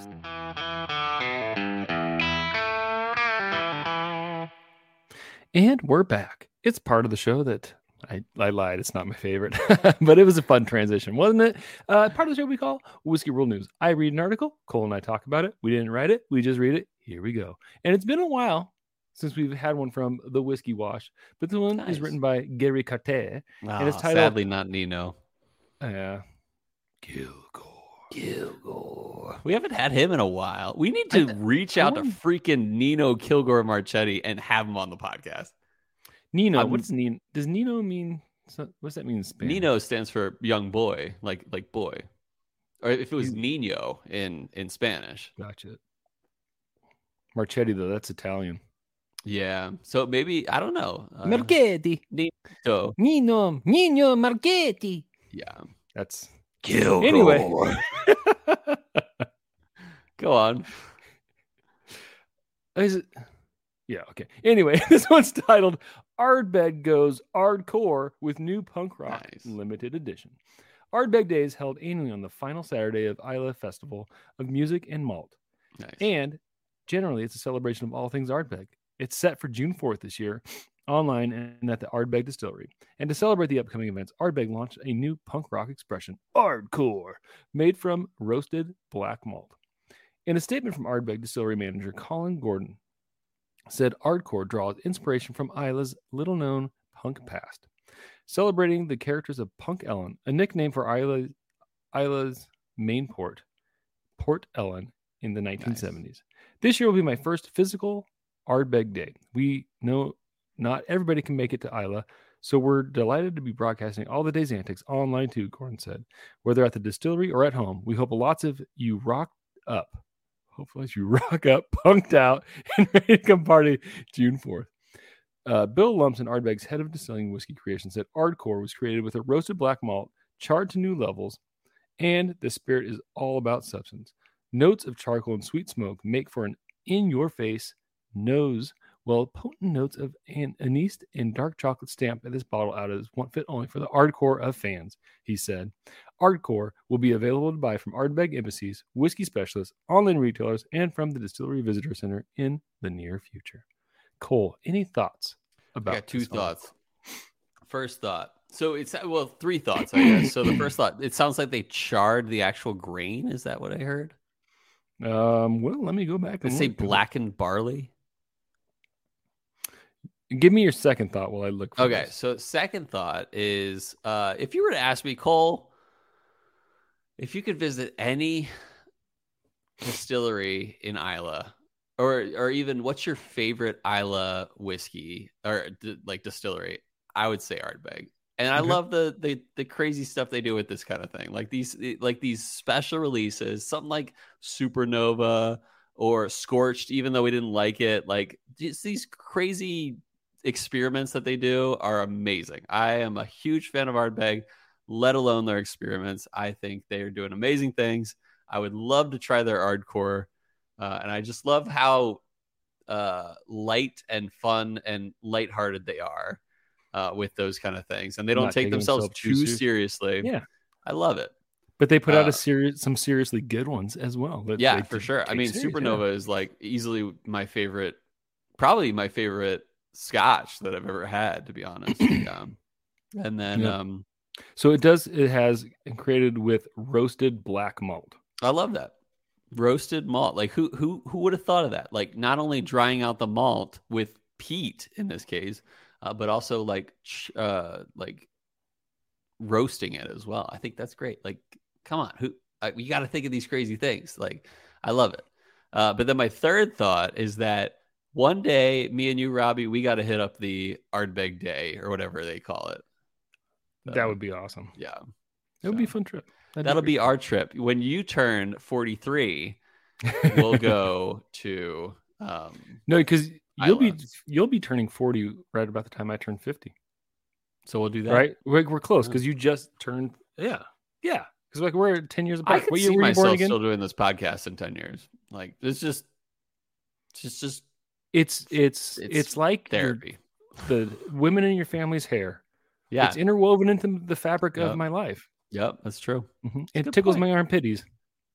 And we're back. It's part of the show that I lied. It's not my favorite, but it was a fun transition, wasn't it? Part of the show we call Whiskey World News. I read an article. Cole and I talk about it. We didn't write it. We just read it. Here we go. And it's been a while since we've had one from the Whiskey Wash, but the one is written by Gary Carter, and it's titled "Sadly Not Nino." Yeah, Kilgore. We haven't had him in a while. We need to reach out to freaking Nino Kilgore Marchetti and have him on the podcast. Nino, what's Nino? Does Nino mean? What's that mean in Spanish? Nino stands for young boy, like boy, or if it was Nino in Spanish. Gotcha. Marchetti though, that's Italian. Yeah, so maybe I don't know. Marchetti, Nino Marchetti. Yeah, that's Kilgore. Anyway, go on. Is it? Yeah, okay. Anyway, this one's titled "Ardbeg Goes Ardcore with New Punk Rock Limited Edition." Ardbeg Day is held annually on the final Saturday of Islay Festival of Music and Malt, and generally it's a celebration of all things Ardbeg. It's set for June 4th this year, online and at the Ardbeg Distillery. And to celebrate the upcoming events, Ardbeg launched a new punk rock expression, Ardcore, made from roasted black malt. In a statement from Ardbeg Distillery manager Colin Gordon, said Ardcore draws inspiration from Islay's little-known punk past, celebrating the characters of Punk Ellen, a nickname for Islay's main port, Port Ellen, in the 1970s. This year will be my first physical Ardbeg Day. We know not everybody can make it to Isla, so we're delighted to be broadcasting all the day's antics online too, Gordon said. Whether at the distillery or at home, we hope lots of you rock up. Hopefully you rock up, punked out, and ready to come party June 4th. Bill Lumsden, Ardbeg's head of distilling whiskey creation, said Ardcore was created with a roasted black malt, charred to new levels, and the spirit is all about substance. Notes of charcoal and sweet smoke make for an in-your-face nose, well, potent notes of anise and dark chocolate stamp at this bottle out of one fit only for the Ardcore of fans, he said. Ardcore will be available to buy from Ardbeg embassies, whiskey specialists, online retailers, and from the Distillery Visitor Center in the near future. Cole, any thoughts about this? I got two thoughts. First thought. So it's, well, three thoughts, I guess. So the first thought, it sounds like they charred the actual grain. Is that what I heard? Well, let me go back. Let's say blackened barley. Give me your second thought while I look for this. So second thought is, if you were to ask me, Cole, if you could visit any distillery in Isla, or even what's your favorite Isla whiskey or distillery, I would say Ardbeg. And I love the crazy stuff they do with this kind of thing, like these special releases, something like Supernova or Scorched, even though we didn't like it. Like these crazy experiments that they do are amazing. I am a huge fan of Ardbeg, let alone their experiments. I think they are doing amazing things. I would love to try their Ardcore, and I just love how light and fun and lighthearted they are with those kind of things, and they don't take themselves too seriously. Yeah, I love it. But they put out some seriously good ones as well. Yeah, for sure. I mean, Supernova is like easily probably my favorite Scotch that I've ever had, to be honest. And then, so it has created with roasted black malt. I love that roasted malt. Like who would have thought of that? Like not only drying out the malt with peat in this case, but also like roasting it as well. I think that's great. Like, come on, you got to think of these crazy things. Like, I love it. But then my third thought is that one day, me and you, Robbie, we got to hit up the Ardbeg Day or whatever they call it. That would be awesome. Yeah, it would be a fun trip. That'll be our trip. When you turn 43, we'll go to. No, because you'll be turning 40 right about the time I turn 50. So we'll do that. Right, we're close because you just turned. Yeah. Because like we're 10 years apart. I could see myself still doing this podcast in 10 years. Like it's like therapy. The women in your family's hair. Yeah, it's interwoven into the fabric of my life. Yep, that's true. Mm-hmm. It tickles my armpitties.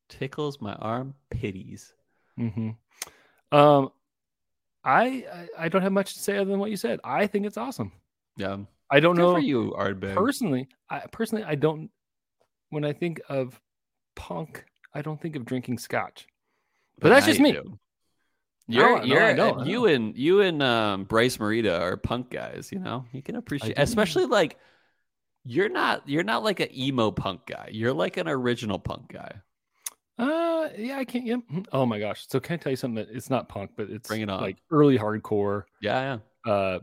Tickles my armpitties. Mm-hmm. I don't have much to say other than what you said. I think it's awesome. Yeah. I don't know for you, Ardbeg. Personally, I don't. When I think of punk, I don't think of drinking scotch. But that's just me. Do. You and Bryce Morita are punk guys. You know, you can appreciate, especially like you're not like an emo punk guy. You're like an original punk guy. Yeah, I can't. Yeah. Oh my gosh. So can I tell you something? That it's not punk, but it's bring it on. Like early hardcore. Yeah, yeah.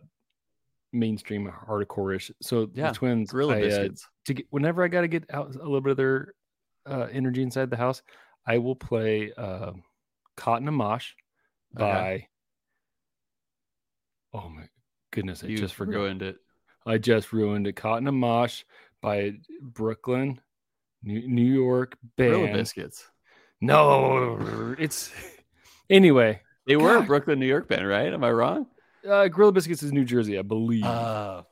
Mainstream hardcore-ish. So yeah, the Twins. Gorilla Biscuits. Whenever I got to get out a little bit of their energy inside the house, I will play "Caught in a Mosh" by. Okay. Oh my goodness! I just ruined it. "Caught in a Mosh" by Brooklyn, New York band. Gorilla Biscuits. No, it's anyway. They were a Brooklyn, New York band, right? Am I wrong? Gorilla Biscuits is New Jersey, I believe. Yeah.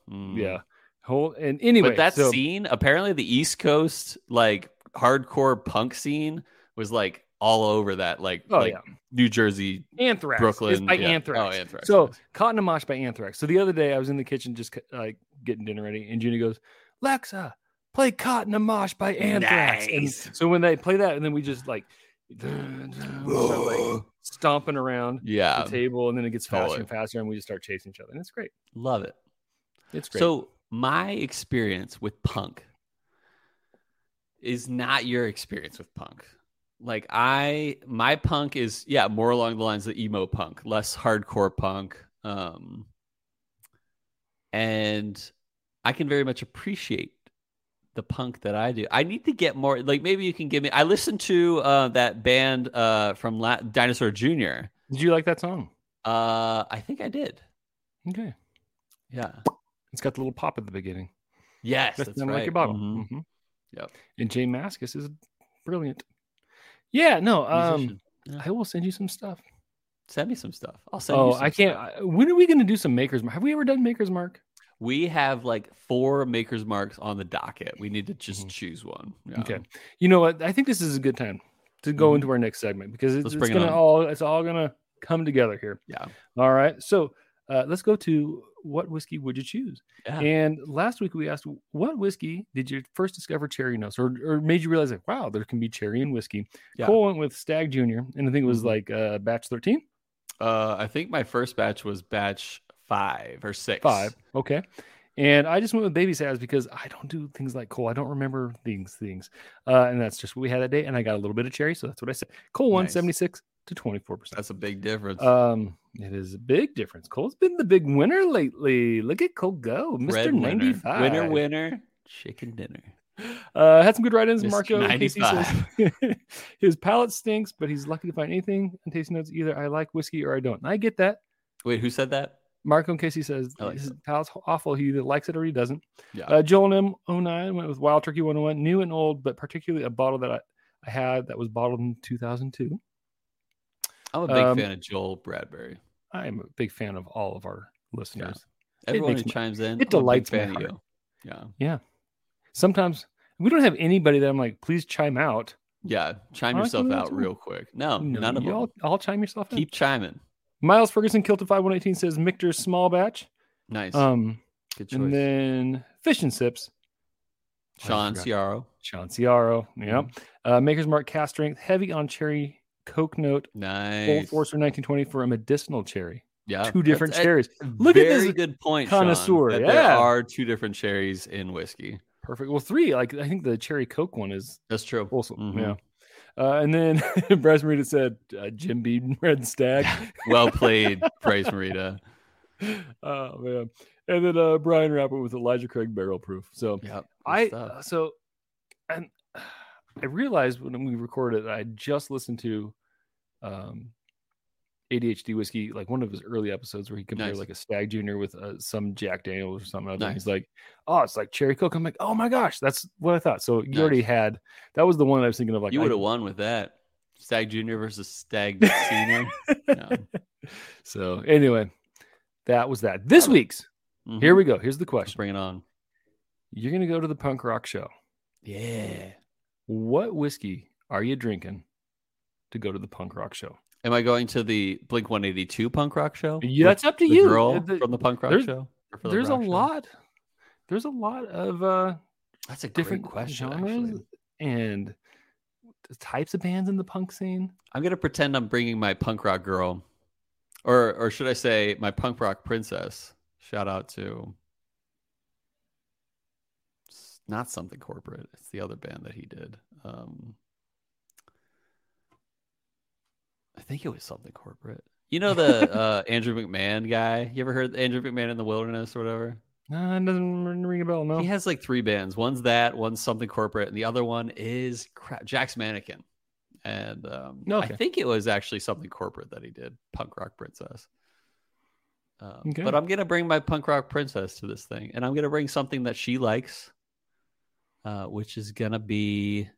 And anyway, but that scene, apparently the East Coast like hardcore punk scene was like all over that, New Jersey, Anthrax, Brooklyn, it's by Anthrax. Oh, Anthrax. So Caught in a Mosh by Anthrax. So the other day I was in the kitchen just like getting dinner ready, and Judy goes, "Lexa, play Caught in a Mosh by Anthrax." Nice. And so when they play that, and then we just like. Like stomping around the table, and then it gets faster and faster, and we just start chasing each other, and it's great. Love it. It's great. So my experience with punk is not your experience with punk. Like my punk is more along the lines of emo punk, less hardcore punk, and I can very much appreciate the punk that I do. I need to get more, like maybe you can give me, I listened to that band from Dinosaur Jr. Did you like that song? I think I did. Okay. Yeah. It's got the little pop at the beginning. Yes, that's right. Like your bottle. Mm-hmm. Mm-hmm. Yep. And Jay Mascis is brilliant. Yeah, no. Yeah. I will send you some stuff. Send me some stuff. I'll send you some stuff. When are we going to do some Maker's Mark? Have we ever done Maker's Mark? We have like 4 Maker's Marks on the docket. We need to just choose one. Yeah. Okay. You know what? I think this is a good time to go into our next segment, because it's all going to come together here. Yeah. All right. So let's go to what whiskey would you choose? Yeah. And last week we asked, what whiskey did you first discover cherry notes, or made you realize, like, wow, there can be cherry in whiskey? Yeah. Cole went with Stagg Jr. And I think it was like batch 13. I think my first batch was batch 5 or 6. 5. Okay. And I just went with baby sass because I don't do things like Cole. I don't remember things. And that's just what we had that day. And I got a little bit of cherry. So that's what I said. Cole won 76 to 24%. That's a big difference. It is a big difference. Cole's been the big winner lately. Look at Cole go. Mr. Red 95. Winner, chicken dinner. Had some good write-ins. Marco Casey says, his palate stinks, but he's lucky to find anything on Tasty Notes. Either I like whiskey or I don't. And I get that. Wait, who said that? Marco and Casey says his palate's awful. He either likes it or he doesn't. Yeah. Joel and M09 went with Wild Turkey 101, new and old, but particularly a bottle that I had that was bottled in 2002. I'm a big fan of Joel Bradbury. I'm a big fan of all of our listeners. Yeah. Everyone who chimes in. It delights me. Yeah. Yeah. Sometimes we don't have anybody that I'm like, please chime out. Yeah. Chime yourself out real quick. No, none of them. I'll chime yourself out. Keep chiming. Miles Ferguson, Kilted 5118, says Michter's Small Batch. Nice. Good choice. And then Fish and Sips. Sean Ciaro. Yeah. Maker's Mark Cast Strength, heavy on cherry Coke note. Nice. Old Forster 1920 for a medicinal cherry. Yeah. 2 different cherries. Look at this. Very good point, connoisseur. Sean, there are 2 different cherries in whiskey. Perfect. Well, 3. Like I think the cherry Coke one is. That's true. Also, yeah. And then Bryce Morita said, Jim Beam, Red Stagg. Well played, Bryce Morita. Oh, man. And then Brian Rappert with Elijah Craig Barrel Proof. So I realized when we recorded, I just listened to ADHD Whiskey, like one of his early episodes where he compared like a Stagg Jr. with some Jack Daniels or something. Nice. He's like, oh, it's like cherry Coke. I'm like, oh my gosh, that's what I thought. So you already had, that was the one I was thinking of. Like, you would have won with that. Stagg Jr. versus Stagg Senior. No. So anyway, that was that. This week's, here we go. Here's the question. Let's bring it on. You're going to go to the punk rock show. Yeah. What whiskey are you drinking to go to the punk rock show? Am I going to the Blink 182 punk rock show? Yeah, that's up to you. Girl from the punk rock show. There's a lot of that's a different question, actually, and types of bands in the punk scene. I'm gonna pretend I'm bringing my punk rock girl, or should I say my punk rock princess? Shout out to it's not Something Corporate. It's the other band that he did. I think it was Something Corporate. You know the Andrew McMahon guy? You ever heard Andrew McMahon in the Wilderness or whatever? No, it doesn't ring a bell, no. He has like three bands. One's that, one's Something Corporate, and the other one is Jack's Mannequin. And okay. I think it was actually Something Corporate that he did, Punk Rock Princess. Okay. But I'm going to bring my Punk Rock Princess to this thing, and I'm going to bring something that she likes, which is going to be...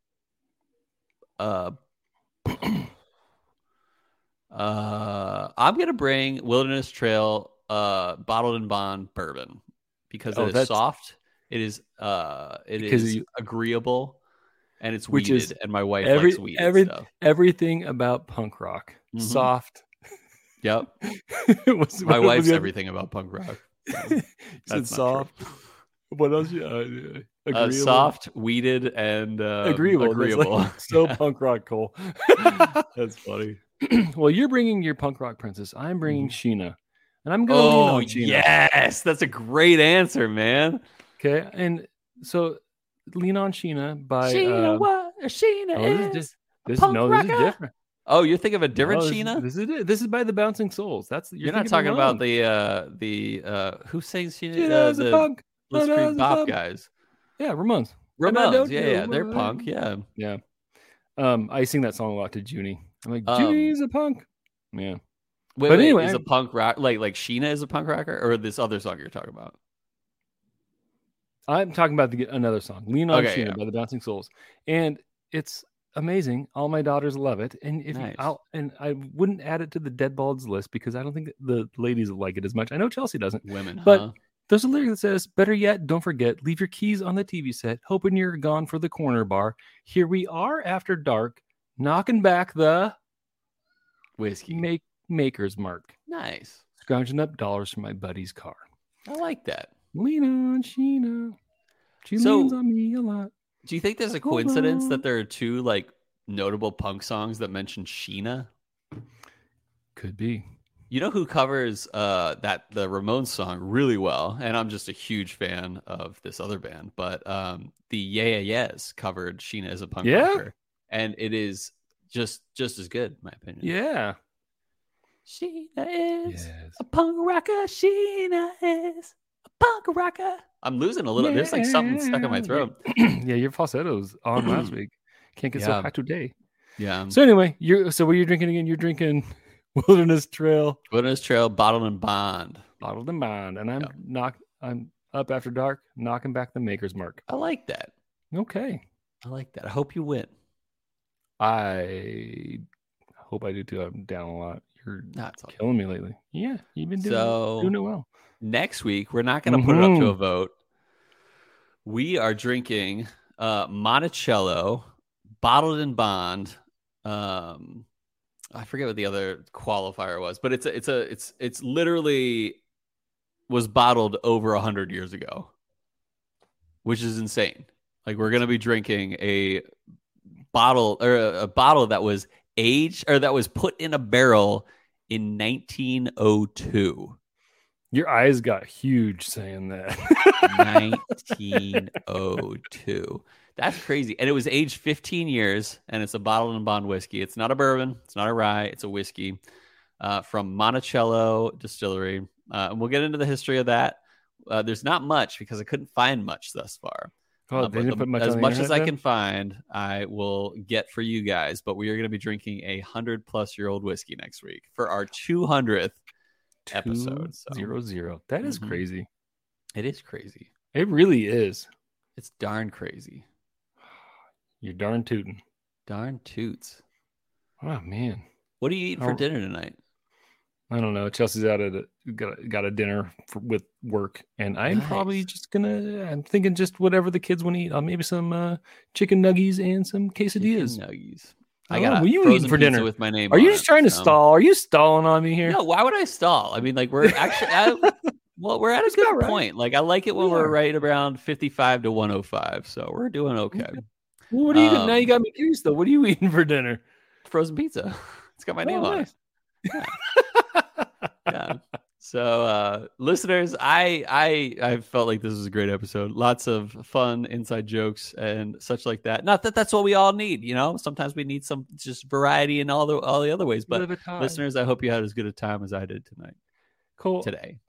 I'm gonna bring Wilderness Trail bottled and bond bourbon because it is soft, it is agreeable, and it's weeded, and my wife likes weeded stuff. Everything about punk rock, soft. Yep, my wife's everything about punk rock. So that's soft. True. What else? Soft, weeded, and agreeable. Like, so punk rock, Cole. That's funny. Well, you're bringing your punk rock princess. I'm bringing Sheena, and I'm going to lean on Sheena. Yes, that's a great answer, man. Okay, and so lean on Sheena by Sheena. What Sheena is? This is different. Oh, you're thinking of a different Sheena? This is by the Bouncing Souls. You're not talking about the who sings Sheena? Sheena's the punk. Let's scream pop guys. Yeah, Ramones. Yeah, they're punk. Yeah. I sing that song a lot to Judy. I'm like, Judy's a punk. Yeah. But anyway, is a punk rock like Sheena is a punk rocker, or this other song you're talking about? I'm talking about another song, Lean on Sheena by the Bouncing Souls, and it's amazing. All my daughters love it, and I wouldn't add it to the Deadbalds list because I don't think the ladies like it as much. I know Chelsea doesn't. Women, but there's a lyric that says, "Better yet, don't forget, leave your keys on the TV set, hoping you're gone for the corner bar. Here we are after dark." Knocking back the whiskey, Maker's Mark. Nice. Scrounging up dollars from my buddy's car. I like that. Lean on Sheena. She leans on me a lot. Do you think there's a coincidence that there are two like notable punk songs that mention Sheena? Could be. You know who covers the Ramones song really well, and I'm just a huge fan of this other band, but the Yeah Yeah Yeahs covered Sheena as a punk rocker. And it is just as good, in my opinion. Yeah. Sheena is a punk rocker. Sheena is a punk rocker. I'm losing a little. Yeah. There's like something stuck in my throat. Yeah, your falsetto's on last week. Can't get so high today. Yeah. So anyway, what are you drinking again? You're drinking Wilderness Trail. Wilderness Trail, bottled and bond. Bottled and bond. And I'm up after dark, knocking back the Maker's Mark. I like that. Okay. I like that. I hope you win. I hope I do too. I'm down a lot. You're not killing me lately. Yeah, you've been doing it well. Next week, we're not going to put it up to a vote. We are drinking Monticello, bottled and bond. I forget what the other qualifier was, but it's literally was bottled over 100 years ago, which is insane. Like we're going to be drinking a bottle that was aged or that was put in a barrel in 1902. Your eyes got huge saying that. 1902. That's crazy. And it was aged 15 years, and it's a bottled and bond whiskey. It's not a bourbon. It's not a rye. It's a whiskey from Monticello Distillery. And we'll get into the history of that. There's not much because I couldn't find much thus far. Oh, as much as I can find, I will get for you guys. But we are going to be drinking 100+ year old whiskey next week for our 200th episode. 200. That is crazy. It is crazy. It really is. It's darn crazy. You're darn tootin'. Darn toots. Oh man. What are you eating for dinner tonight? I don't know. Chelsea's out at got a dinner with work, and I'm probably just gonna. I'm thinking just whatever the kids want to eat. Maybe some chicken nuggies and some quesadillas. Chicken nuggies. I got. What are you eating for dinner? With my name. Are you just trying to stall? Are you stalling on me here? No. Why would I stall? I mean, like we're actually. Well, we're at a good point. Like I like it when we're right around 55 to 105. So we're doing okay. Well, what are you doing? Now you got me curious though. What are you eating for dinner? Frozen pizza. It's got my name on it. Yeah. Yeah. So listeners, I felt like this was a great episode. Lots of fun inside jokes and such like that. Not that that's what we all need, you know. Sometimes we need some just variety in all the other ways. But listeners, I hope you had as good a time as I did tonight. Cool. Today.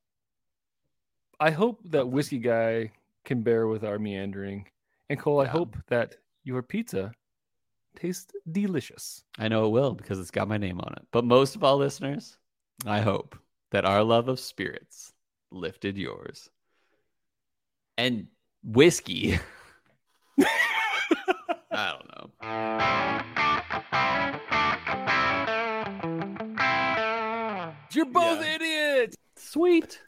I hope that Whiskey Guy can bear with our meandering. And Cole, I hope that your pizza tastes delicious. I know it will because it's got my name on it. But most of all, listeners, I hope that our love of spirits lifted yours. And whiskey. I don't know. You're both idiots. Sweet.